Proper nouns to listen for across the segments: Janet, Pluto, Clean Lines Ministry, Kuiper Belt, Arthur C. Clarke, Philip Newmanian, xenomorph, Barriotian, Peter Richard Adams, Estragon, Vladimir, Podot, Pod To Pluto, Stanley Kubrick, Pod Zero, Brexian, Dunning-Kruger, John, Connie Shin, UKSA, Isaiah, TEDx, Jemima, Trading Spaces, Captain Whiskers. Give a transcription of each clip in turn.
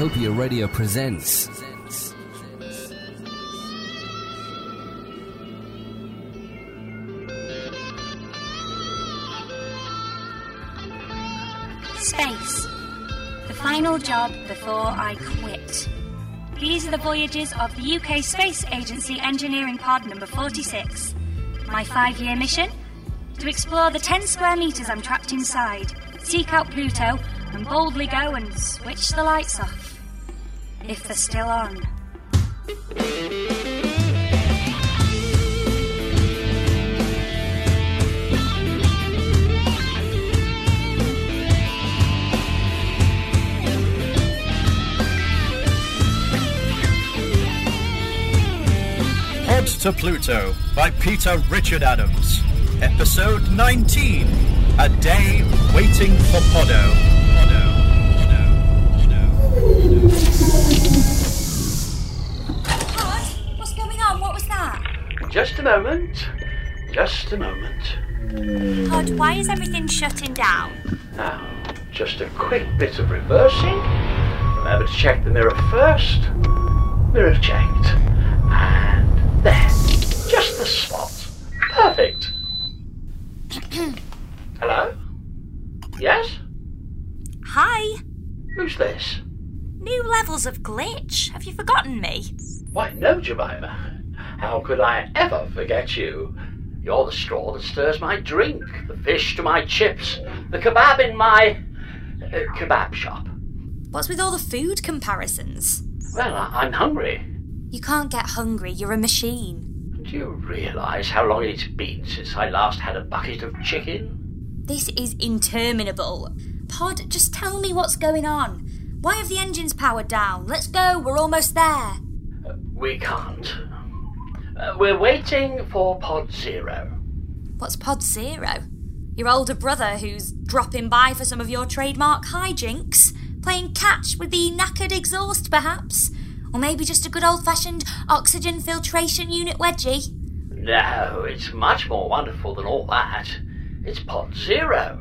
Utopia Radio presents. Space. The final job before I quit. These are the voyages of the UK Space Agency Engineering Pod number 46. My 5-year mission? To explore the 10 square metres I'm trapped inside, seek out Pluto, and boldly go and switch the lights off, if they're still on. Pod to Pluto by Peter Richard Adams. Episode 19, A Day Waiting for Podot. Pod, what's going on? What was that? Just a moment. Pod, why is everything shutting down? Now, just a quick bit of reversing. Remember to check the mirror first. Mirror checked. And there. Just the spot. Perfect. Hello? Yes? Hi. Who's this? New levels of glitch. Have you forgotten me? Why, no, Jemima. How could I ever forget you? You're the straw that stirs my drink, the fish to my chips, the kebab in my kebab shop. What's with all the food comparisons? Well, I'm hungry. You can't get hungry. You're a machine. Do you realise how long it's been since I last had a bucket of chicken? This is interminable. Pod, just tell me what's going on. Why have the engines powered down? Let's go, we're almost there. We can't. We're waiting for Pod Zero. What's Pod Zero? Your older brother who's dropping by for some of your trademark hijinks? Playing catch with the knackered exhaust, perhaps? Or maybe just a good old-fashioned oxygen filtration unit wedgie? No, it's much more wonderful than all that. It's Pod Zero.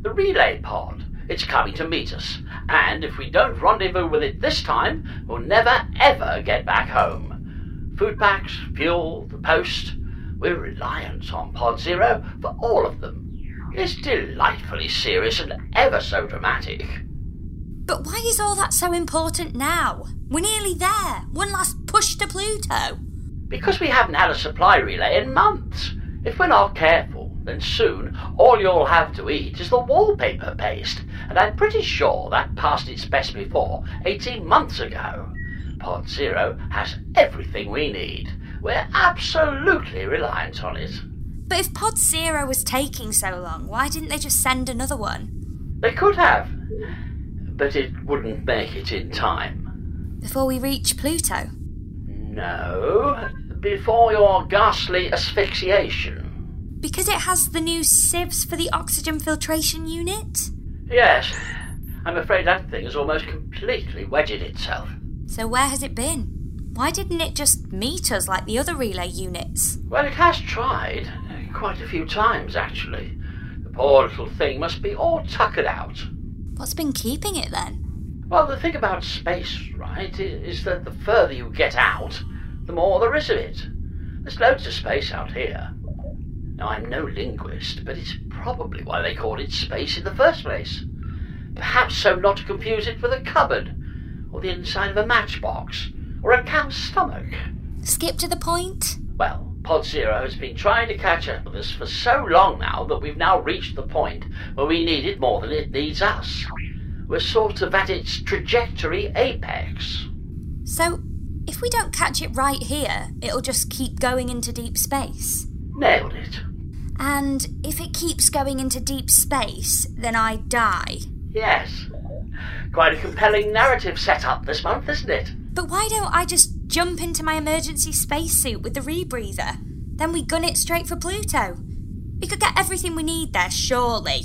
The relay pod. It's coming to meet us, and if we don't rendezvous with it this time, we'll never, ever get back home. Food packs, fuel, the post, we're reliant on Pod Zero for all of them. It's delightfully serious and ever so dramatic. But why is all that so important now? We're nearly there. One last push to Pluto. Because we haven't had a supply relay in months. If we're not careful, then soon all you'll have to eat is the wallpaper paste, and I'm pretty sure that passed its best before 18 months ago. Pod Zero has everything we need. We're absolutely reliant on it. But if Pod Zero was taking so long, why didn't they just send another one? They could have, but it wouldn't make it in time. Before we reach Pluto? No, before your ghastly asphyxiation. Because it has the new sieves for the oxygen filtration unit? Yes. I'm afraid that thing has almost completely wedged itself. So where has it been? Why didn't it just meet us like the other relay units? Well, it has tried. Quite a few times, actually. The poor little thing must be all tuckered out. What's been keeping it, then? Well, the thing about space, right, is that the further you get out, the more there is of it. There's loads of space out here. Now, I'm no linguist, but it's probably why they called it space in the first place. Perhaps so not to confuse it with a cupboard, or the inside of a matchbox, or a cow's stomach. Skip to the point. Well, Pod Zero has been trying to catch up with us for so long now that we've now reached the point where we need it more than it needs us. We're sort of at its trajectory apex. So, if we don't catch it right here, it'll just keep going into deep space? Nailed it. And if it keeps going into deep space, then I die. Yes. Quite a compelling narrative set up this month, isn't it? But why don't I just jump into my emergency spacesuit with the rebreather? Then we gun it straight for Pluto. We could get everything we need there, surely.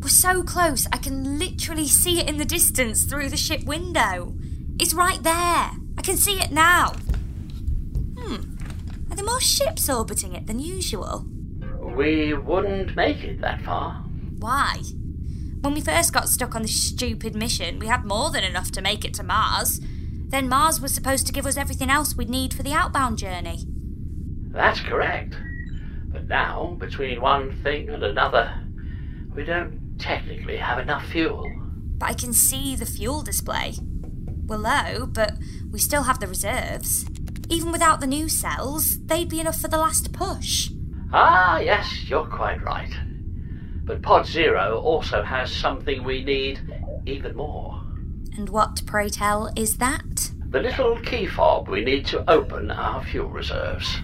We're so close, I can literally see it in the distance through the ship window. It's right there. I can see it now. Are there more ships orbiting it than usual? We wouldn't make it that far. Why? When we first got stuck on this stupid mission, we had more than enough to make it to Mars. Then Mars was supposed to give us everything else we'd need for the outbound journey. That's correct. But now, between one thing and another, we don't technically have enough fuel. But I can see the fuel display. We're low, but we still have the reserves. Even without the new cells, they'd be enough for the last push. Ah, yes, you're quite right. But Pod Zero also has something we need even more. And what, pray tell, is that? The little key fob we need to open our fuel reserves.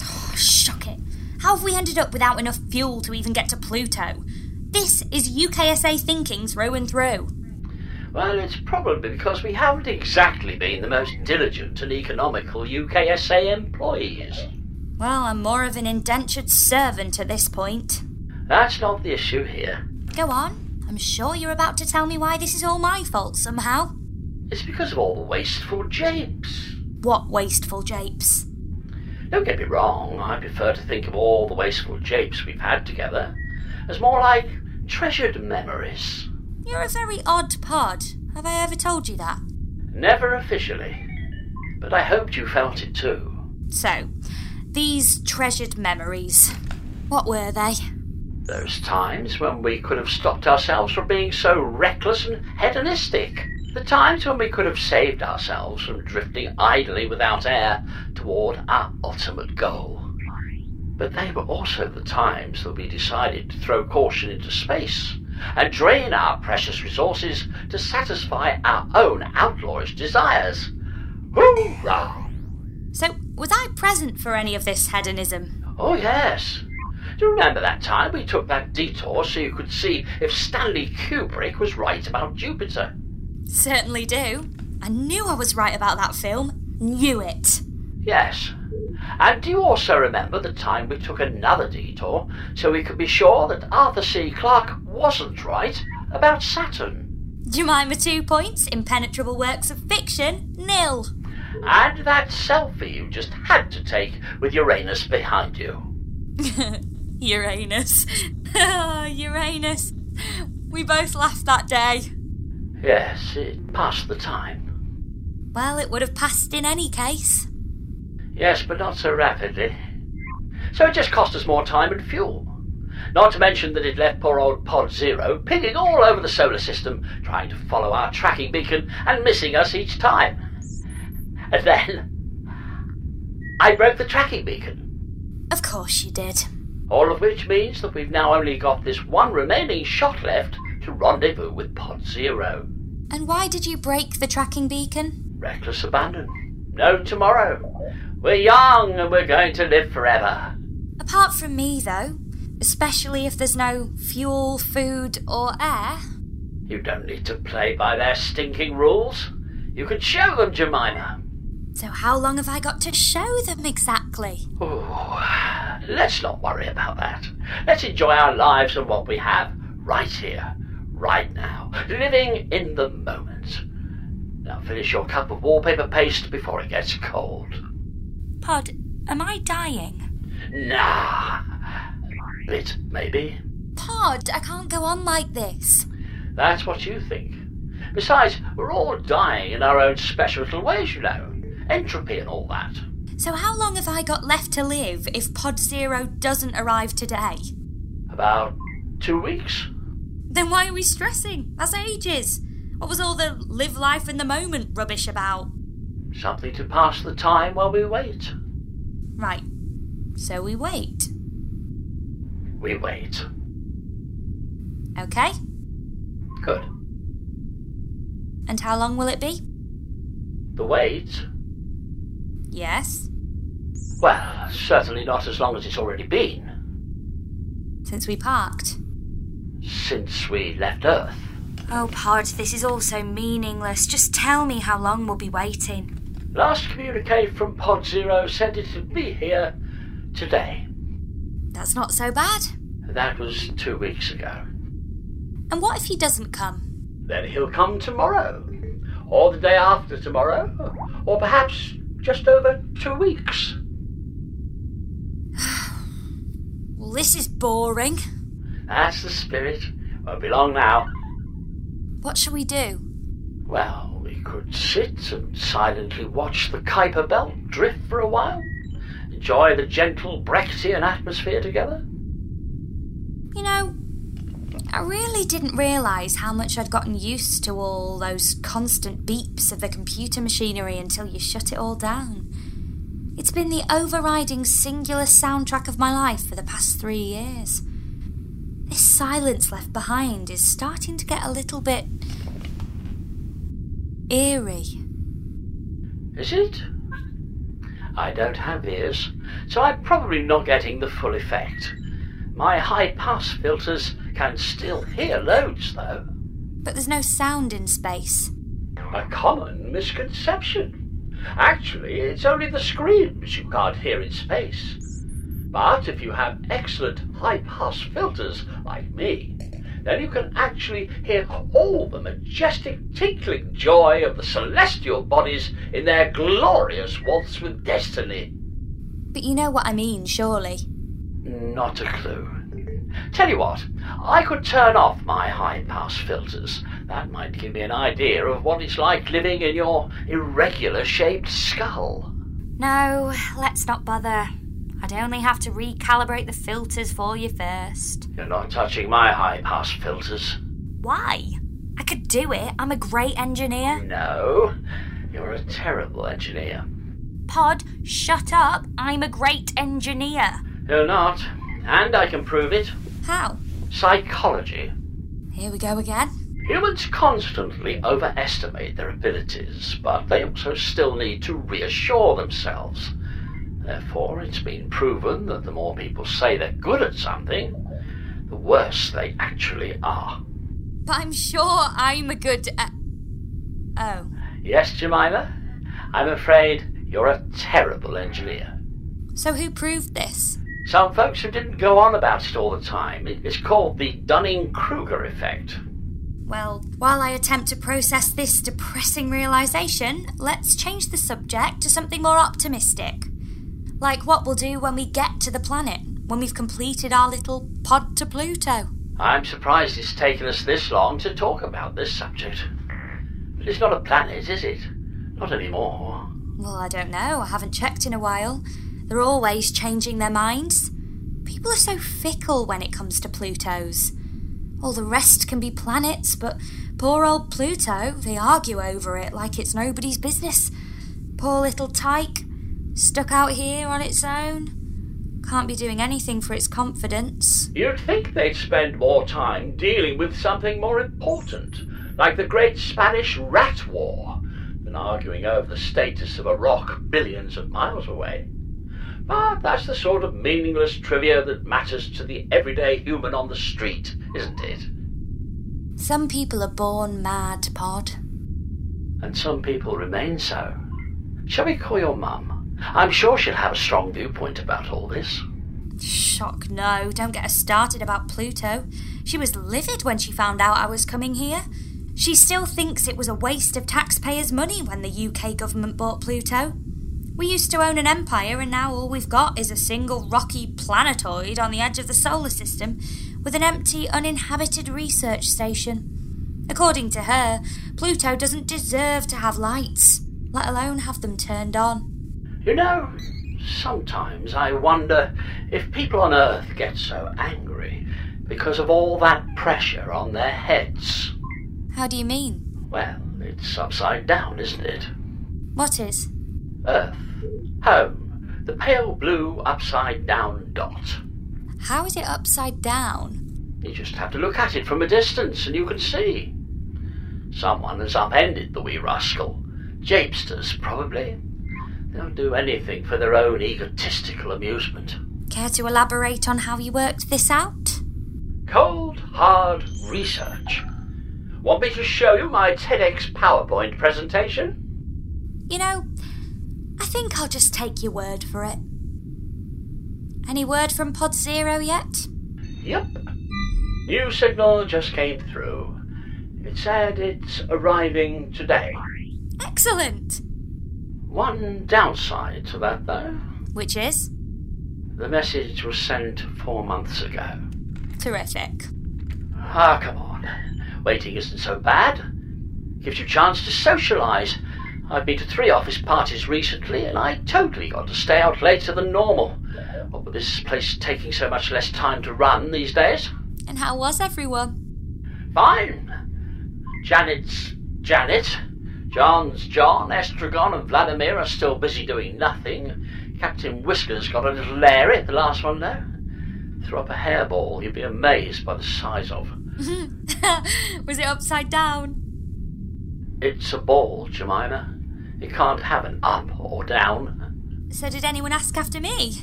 Oh, shock it. How have we ended up without enough fuel to even get to Pluto? This is UKSA thinking through and through. Well, it's probably because we haven't exactly been the most diligent and economical UKSA employees. Well, I'm more of an indentured servant at this point. That's not the issue here. Go on. I'm sure you're about to tell me why this is all my fault somehow. It's because of all the wasteful japes. What wasteful japes? Don't get me wrong, I prefer to think of all the wasteful japes we've had together as more like treasured memories. You're a very odd pod. Have I ever told you that? Never officially. But I hoped you felt it too. So, these treasured memories, what were they? Those times when we could have stopped ourselves from being so reckless and hedonistic. The times when we could have saved ourselves from drifting idly without air toward our ultimate goal. But they were also the times that we decided to throw caution into space and drain our precious resources to satisfy our own outlawish desires. Hoorah! So, was I present for any of this hedonism? Oh, yes. Do you remember that time we took that detour so you could see if Stanley Kubrick was right about Jupiter? Certainly do. I knew I was right about that film. Knew it. Yes. And do you also remember the time we took another detour so we could be sure that Arthur C. Clarke wasn't right about Saturn? Jemima 2 points, impenetrable works of fiction, nil. And that selfie you just had to take with Uranus behind you. Uranus. Uranus. We both laughed that day. Yes, it passed the time. Well, it would have passed in any case. Yes, but not so rapidly. So it just cost us more time and fuel. Not to mention that it left poor old Pod Zero pinging all over the solar system, trying to follow our tracking beacon and missing us each time. And then I broke the tracking beacon. Of course you did. All of which means that we've now only got this one remaining shot left to rendezvous with Pod Zero. And why did you break the tracking beacon? Reckless abandon. No tomorrow. We're young and we're going to live forever. Apart from me, though, especially if there's no fuel, food or air. You don't need to play by their stinking rules. You can show them, Jemima. So how long have I got to show them exactly? Ooh, let's not worry about that. Let's enjoy our lives and what we have right here, right now, living in the moment. Now finish your cup of wallpaper paste before it gets cold. Pod, am I dying? Nah, a bit maybe. Pod, I can't go on like this. That's what you think. Besides, we're all dying in our own special little ways, you know. Entropy and all that. So how long have I got left to live if Pod Zero doesn't arrive today? About 2 weeks. Then why are we stressing? That's ages. What was all the live life in the moment rubbish about? Something to pass the time while we wait. Right. So we wait. We wait. Okay. Good. And how long will it be? The wait? Yes. Well, certainly not as long as it's already been. Since we parked? Since we left Earth. Oh, Pod, this is all so meaningless. Just tell me how long we'll be waiting. Last communique from Pod Zero said it'd be here today. That's not so bad. That was 2 weeks ago. And what if he doesn't come? Then he'll come tomorrow. Or the day after tomorrow. Or perhaps just over 2 weeks. Well, this is boring. That's the spirit. Won't be long now. What shall we do? Well, we could sit and silently watch the Kuiper Belt drift for a while. Enjoy the gentle Brexian atmosphere together. You know, I really didn't realise how much I'd gotten used to all those constant beeps of the computer machinery until you shut it all down. It's been the overriding singular soundtrack of my life for the past 3 years. This silence left behind is starting to get a little bit... eerie. Is it? I don't have ears, so I'm probably not getting the full effect. My high-pass filters can still hear loads, though. But there's no sound in space. A common misconception. Actually, it's only the screams you can't hear in space. But if you have excellent high-pass filters, like me, then you can actually hear all the majestic tinkling joy of the celestial bodies in their glorious waltz with destiny. But you know what I mean, surely? Not a clue. Tell you what, I could turn off my high-pass filters. That might give me an idea of what it's like living in your irregular-shaped skull. No, let's not bother. I'd only have to recalibrate the filters for you first. You're not touching my high-pass filters. Why? I could do it. I'm a great engineer. No, you're a terrible engineer. Pod, shut up. I'm a great engineer. You're not. And I can prove it. How? Psychology. Here we go again. Humans constantly overestimate their abilities, but they also still need to reassure themselves. Therefore, it's been proven that the more people say they're good at something, the worse they actually are. But I'm sure I'm a good... Oh. Yes, Jemima? I'm afraid you're a terrible engineer. So who proved this? Some folks who didn't go on about it all the time. It's called the Dunning-Kruger effect. Well, while I attempt to process this depressing realisation, let's change the subject to something more optimistic. Like what we'll do when we get to the planet, when we've completed our little pod to Pluto. I'm surprised it's taken us this long to talk about this subject. But it's not a planet, is it? Not anymore. Well, I don't know. I haven't checked in a while. They're always changing their minds. People are so fickle when it comes to Plutos. All the rest can be planets, but poor old Pluto, they argue over it like it's nobody's business. Poor little tyke. Stuck out here on its own. Can't be doing anything for its confidence. You'd think they'd spend more time dealing with something more important, like the Great Spanish Rat War, than arguing over the status of a rock billions of miles away. But that's the sort of meaningless trivia that matters to the everyday human on the street, isn't it? Some people are born mad, Pod. And some people remain so. Shall we call your mum? I'm sure she'll have a strong viewpoint about all this. Shock, no. Don't get her started about Pluto. She was livid when she found out I was coming here. She still thinks it was a waste of taxpayers' money when the UK government bought Pluto. We used to own an empire and now all we've got is a single rocky planetoid on the edge of the solar system with an empty, uninhabited research station. According to her, Pluto doesn't deserve to have lights, let alone have them turned on. You know, sometimes I wonder if people on Earth get so angry because of all that pressure on their heads. How do you mean? Well, it's upside down, isn't it? What is? Earth. Home. The pale blue upside-down dot. How is it upside down? You just have to look at it from a distance and you can see. Someone has upended the wee rascal. Japesters, probably. They'll do anything for their own egotistical amusement. Care to elaborate on how you worked this out? Cold, hard research. Want me to show you my TEDx PowerPoint presentation? You know, I think I'll just take your word for it. Any word from Pod Zero yet? Yep. New signal just came through. It said it's arriving today. Excellent! One downside to that, though. Which is? The message was sent 4 months ago. Terrific. Ah, come on. Waiting isn't so bad. Gives you a chance to socialise. I've been to 3 office parties recently and I totally got to stay out later than normal. What with this place taking so much less time to run these days. And how was everyone? Fine. Janet's Janet. John's John. Estragon and Vladimir are still busy doing nothing. Captain Whiskers got a little airy, the last one though. Throw up a hairball, you'd be amazed by the size of. Was it upside down? It's a ball, Jemima. It can't have an up or down. So did anyone ask after me?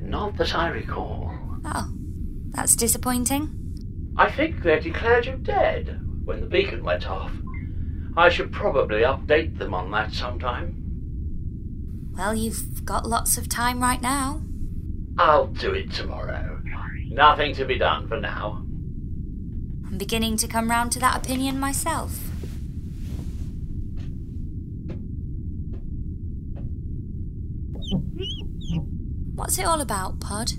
Not that I recall. Oh, that's disappointing. I think they declared you dead when the beacon went off. I should probably update them on that sometime. Well, you've got lots of time right now. I'll do it tomorrow. Nothing to be done for now. I'm beginning to come round to that opinion myself. What's it all about, Pod?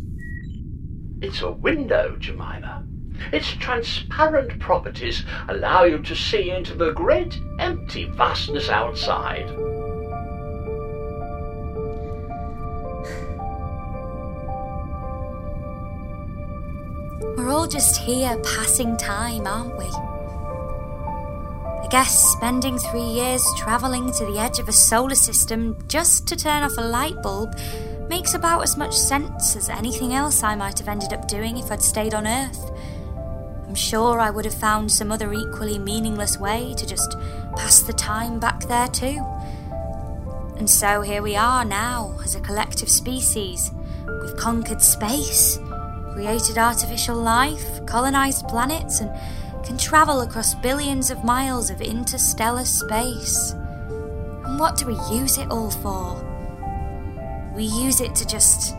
It's a window, Jemima. Its transparent properties allow you to see into the great empty vastness outside. We're all just here passing time, aren't we? I guess spending 3 years travelling to the edge of a solar system just to turn off a light bulb makes about as much sense as anything else I might have ended up doing if I'd stayed on Earth. I'm sure I would have found some other equally meaningless way to just pass the time back there too. And so here we are now, as a collective species. We've conquered space, created artificial life, colonised planets, and can travel across billions of miles of interstellar space. And what do we use it all for? We use it to just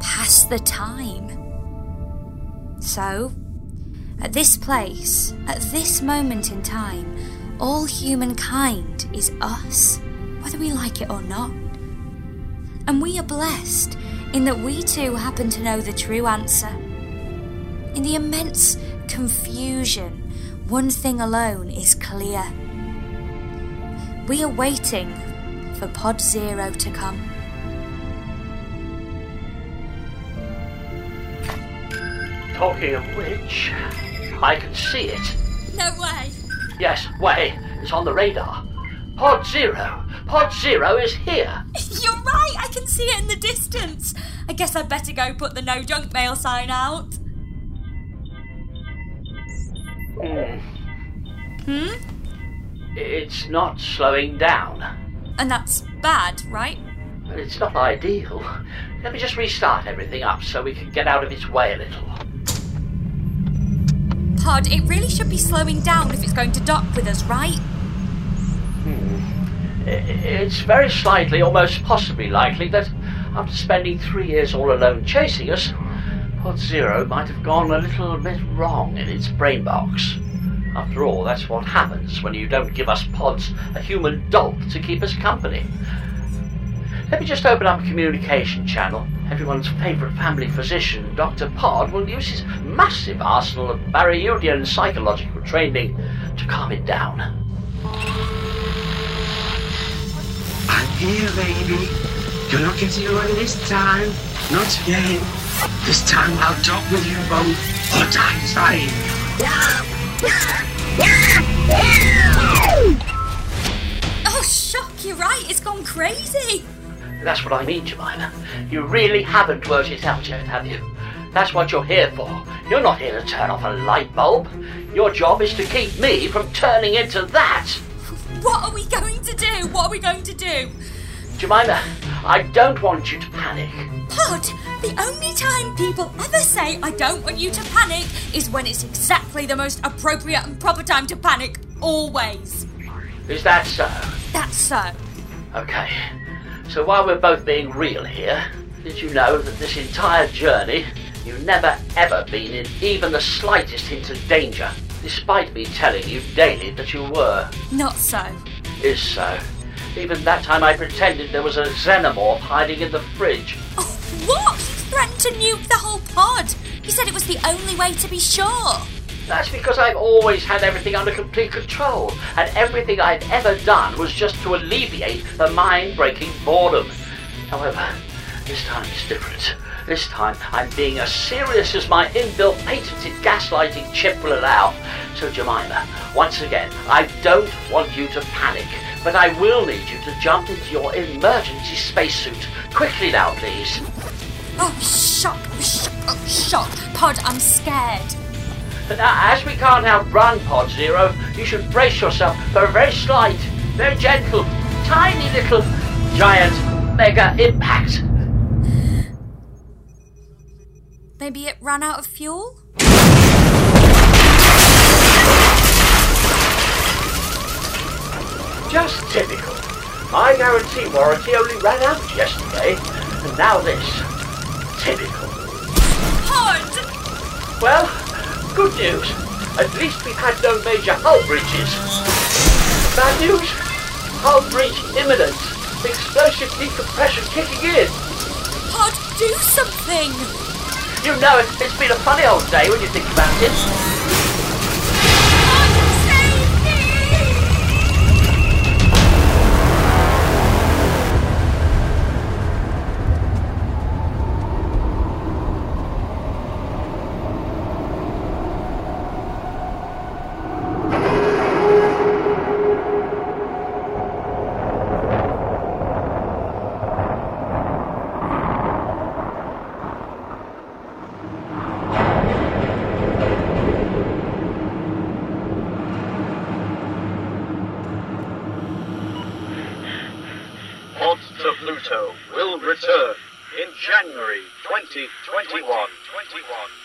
pass the time. So, at this place, at this moment in time, all humankind is us, whether we like it or not. And we are blessed in that we too happen to know the true answer. In the immense confusion, one thing alone is clear. We are waiting for Pod Zero to come. Talking of which, I can see it. No way! Yes, way. It's on the radar. Pod Zero! Pod Zero is here! You're right! I can see it in the distance! I guess I'd better go put the no junk mail sign out. It's not slowing down. And that's bad, right? Well, it's not ideal. Let me just restart everything up so we can get out of its way a little. Pod, it really should be slowing down if it's going to dock with us, right? It's very slightly, almost possibly likely, that after spending 3 years all alone chasing us, Pod Zero might have gone a little bit wrong in its brain box. After all, that's what happens when you don't give us pods a human dolt to keep us company. Let me just open up a communication channel. Everyone's favourite family physician, Dr. Pod, will use his massive arsenal of Barriotian psychological training to calm it down. I'm here, baby. You're not getting away this time. Not again. This time I'll talk with you both, or die trying. Oh, shock, you're right. It's gone crazy. That's what I mean, Jemima. You really haven't worked it out yet, have you? That's what you're here for. You're not here to turn off a light bulb. Your job is to keep me from turning into that. What are we going to do? What are we going to do? Jemima, I don't want you to panic. Pod, the only time people ever say I don't want you to panic is when it's exactly the most appropriate and proper time to panic, always. Is that so? That's so. Okay, so while we're both being real here, did you know that this entire journey, you've never ever been in even the slightest hint of danger? Despite me telling you daily that you were. Not so. Is so. Even that time I pretended there was a xenomorph hiding in the fridge. Oh, what? You threatened to nuke the whole pod. You said it was the only way to be sure. That's because I've always had everything under complete control, and everything I've ever done was just to alleviate the mind-breaking boredom. However, this time it's different. This time I'm being as serious as my inbuilt patented gaslighting chip will allow. So Jemima, once again, I don't want you to panic, but I will need you to jump into your emergency spacesuit. Quickly now, please. Oh, shock, shock, oh, shock. Pod, I'm scared. Now, as we can't outrun Pod Zero, you should brace yourself for a very slight, very gentle, tiny little, giant, mega impact. Maybe it ran out of fuel? Just typical. My guarantee warranty only ran out yesterday, and now this. Typical. Pod! Well, good news. At least we've had no major hull breaches. Bad news? Hull breach imminent. Explosive decompression kicking in. Pod, do something! You know, it's been a funny old day when you think about it. Will return in January 2021.